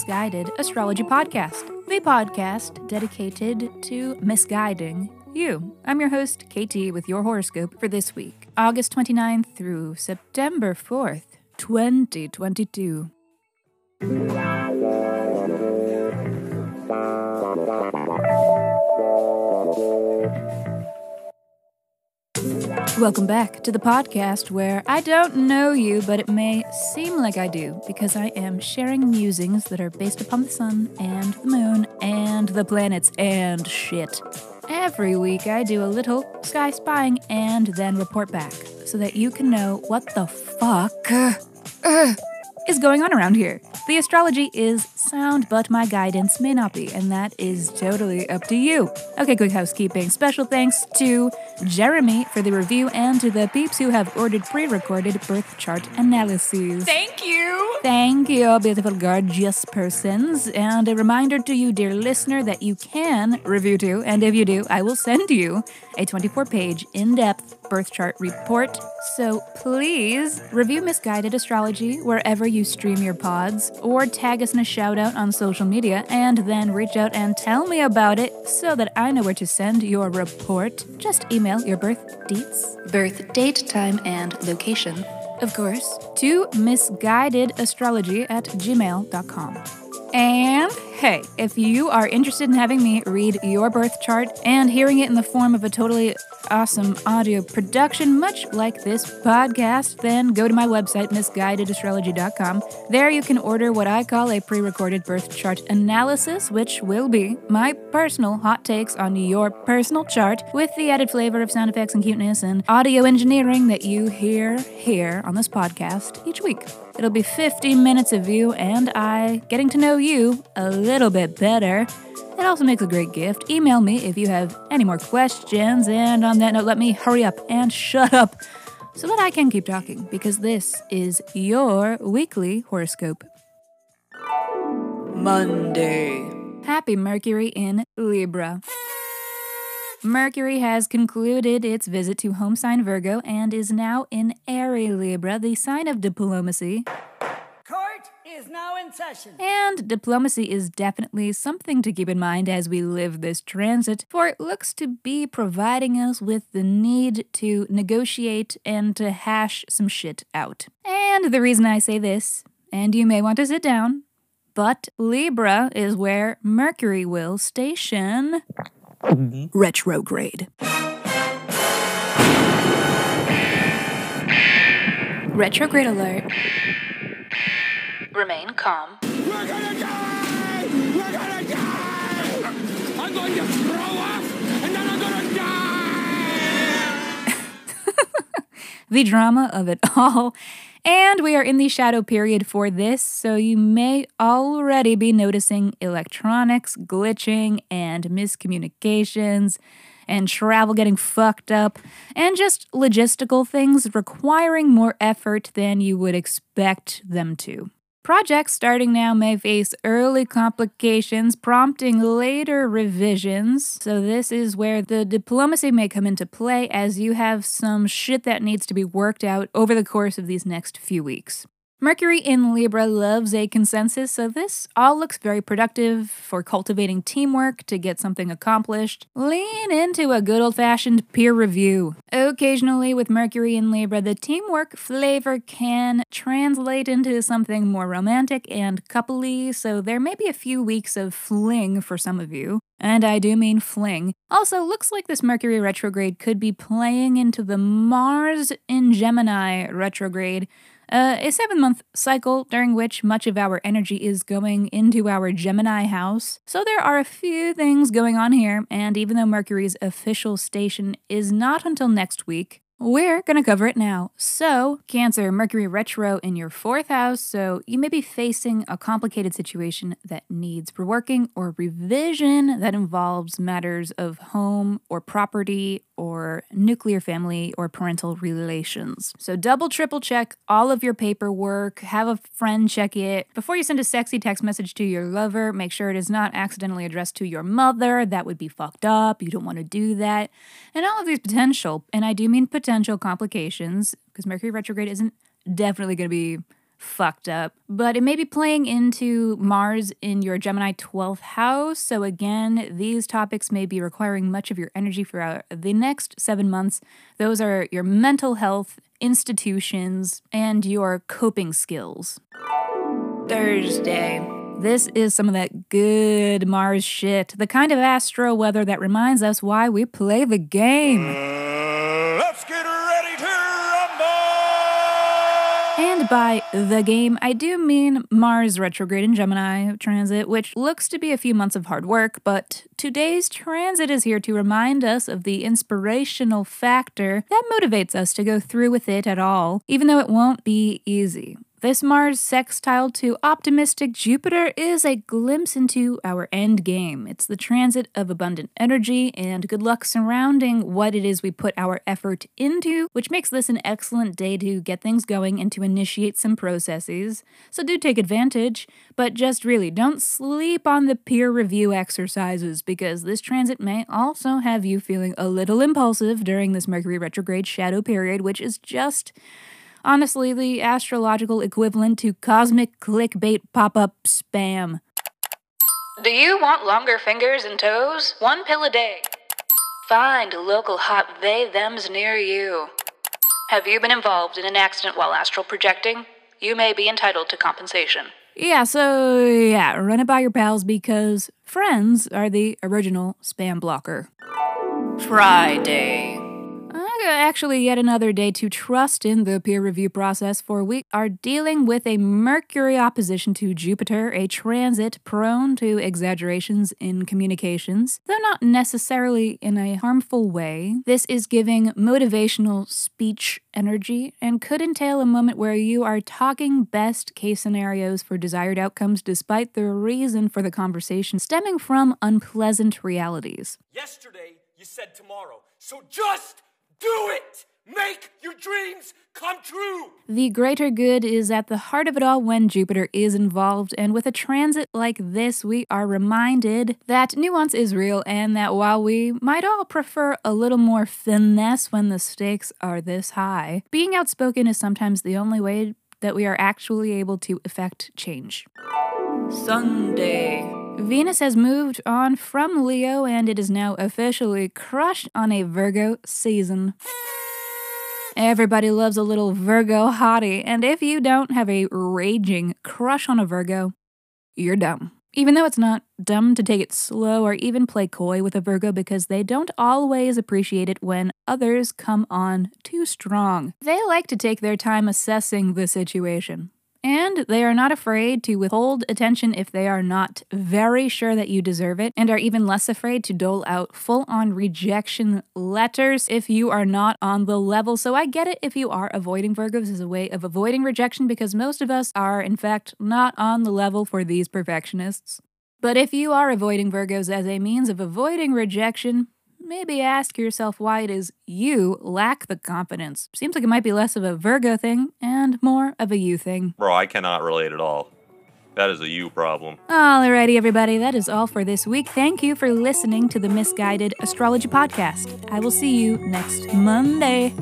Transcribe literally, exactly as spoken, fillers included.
Misguided Astrology Podcast, the podcast dedicated to misguiding you. I'm your host, K T, with your horoscope for this week, August twenty-ninth through September fourth, twenty twenty-two. Welcome back to the podcast where I don't know you, but it may seem like I do, because I am sharing musings that are based upon the sun and the moon and the planets and shit. Every week I do a little sky spying and then report back so that you can know what the fuck uh, uh, is going on around here. The astrology is sound, but my guidance may not be, and that is totally up to you. Okay, quick housekeeping. Special thanks to Jeremy for the review and to the peeps who have ordered pre-recorded birth chart analyses. Thank you! Thank you, beautiful, gorgeous persons. And a reminder to you, dear listener, that you can review too, and if you do, I will send you a twenty-four page in-depth birth chart report. So please review Misguided Astrology wherever you stream your pods, or tag us in a shout-out on social media, and then reach out and tell me about it so that I know where to send your report. Just email your birth dates, birth date, time, and location, of course, to misguidedastrology at gmail dot com. And hey, if you are interested in having me read your birth chart and hearing it in the form of a totally awesome audio production, much like this podcast, then go to my website, misguided astrology dot com. There you can order what I call a pre-recorded birth chart analysis, which will be my personal hot takes on your personal chart with the added flavor of sound effects and cuteness and audio engineering that you hear here on this podcast each week. It'll be fifty minutes of you and I getting to know you a little bit better. It also makes a great gift. Email me if you have any more questions. And on that note, let me hurry up and shut up so that I can keep talking, because this is your weekly horoscope. Monday. Happy Mercury in Libra. Mercury has concluded its visit to home sign Virgo and is now in airy Libra, the sign of diplomacy. Court is now in session. And diplomacy is definitely something to keep in mind as we live this transit, for it looks to be providing us with the need to negotiate and to hash some shit out. And the reason I say this, and you may want to sit down, but Libra is where Mercury will station... Mm-hmm. Retrograde. Retrograde alert. Remain calm. We're gonna die! We're gonna die! I'm going to throw up and then I'm gonna die! The drama of it all. And we are in the shadow period for this, so you may already be noticing electronics glitching and miscommunications and travel getting fucked up and just logistical things requiring more effort than you would expect them to. Projects starting now may face early complications, prompting later revisions. So this is where the diplomacy may come into play, as you have some shit that needs to be worked out over the course of these next few weeks. Mercury in Libra loves a consensus, so this all looks very productive for cultivating teamwork to get something accomplished. Lean into a good old-fashioned peer review. Occasionally, with Mercury in Libra, the teamwork flavor can translate into something more romantic and coupley, so there may be a few weeks of fling for some of you. And I do mean fling. Also, looks like this Mercury retrograde could be playing into the Mars in Gemini retrograde, Uh, a seven-month cycle during which much of our energy is going into our Gemini house. So there are a few things going on here, and even though Mercury's official station is not until next week, we're gonna cover it now. So, Cancer, Mercury retro in your fourth house, so you may be facing a complicated situation that needs reworking or revision that involves matters of home or property or nuclear family or parental relations. So double, triple check all of your paperwork, have a friend check it. Before you send a sexy text message to your lover, make sure it is not accidentally addressed to your mother. That would be fucked up. You don't want to do that. And all of these potential, and I do mean potential, potential complications, because Mercury retrograde isn't definitely going to be fucked up. But it may be playing into Mars in your Gemini twelfth house. So again, these topics may be requiring much of your energy throughout the next seven months. Those are your mental health, institutions, and your coping skills. Thursday. This is some of that good Mars shit, the kind of astro weather that reminds us why we play the game. Uh, let's get ready to rumble! And by the game, I do mean Mars retrograde in Gemini transit, which looks to be a few months of hard work, but today's transit is here to remind us of the inspirational factor that motivates us to go through with it at all, even though it won't be easy. This Mars sextile to optimistic Jupiter is a glimpse into our end game. It's the transit of abundant energy and good luck surrounding what it is we put our effort into, which makes this an excellent day to get things going and to initiate some processes. So do take advantage, but just really don't sleep on the peer review exercises because this transit may also have you feeling a little impulsive during this Mercury retrograde shadow period, which is just... honestly, the astrological equivalent to cosmic clickbait pop-up spam. Do you want longer fingers and toes? One pill a day. Find local hot they-thems near you. Have you been involved in an accident while astral projecting? You may be entitled to compensation. Yeah, so yeah, run it by your pals because friends are the original spam blocker. Friday. Actually, yet another day to trust in the peer review process, for we are dealing with a Mercury opposition to Jupiter, a transit prone to exaggerations in communications, though not necessarily in a harmful way. This is giving motivational speech energy and could entail a moment where you are talking best case scenarios for desired outcomes despite the reason for the conversation stemming from unpleasant realities. Yesterday, you said tomorrow, so just... do it! Make your dreams come true! The greater good is at the heart of it all when Jupiter is involved, and with a transit like this, we are reminded that nuance is real and that while we might all prefer a little more finesse when the stakes are this high, being outspoken is sometimes the only way that we are actually able to effect change. Sunday. Venus has moved on from Leo and it is now officially crushed on a Virgo season. Everybody loves a little Virgo hottie, and if you don't have a raging crush on a Virgo, you're dumb. Even though it's not dumb to take it slow or even play coy with a Virgo because they don't always appreciate it when others come on too strong. They like to take their time assessing the situation. And they are not afraid to withhold attention if they are not very sure that you deserve it, and are even less afraid to dole out full-on rejection letters if you are not on the level. So I get it if you are avoiding Virgos as a way of avoiding rejection, because most of us are, in fact, not on the level for these perfectionists. But if you are avoiding Virgos as a means of avoiding rejection, maybe ask yourself why it is you lack the confidence. Seems like it might be less of a Virgo thing and more of a you thing. Bro, I cannot relate at all. That is a you problem. Alrighty, everybody, that is all for this week. Thank you for listening to the Misguided Astrology Podcast. I will see you next Monday.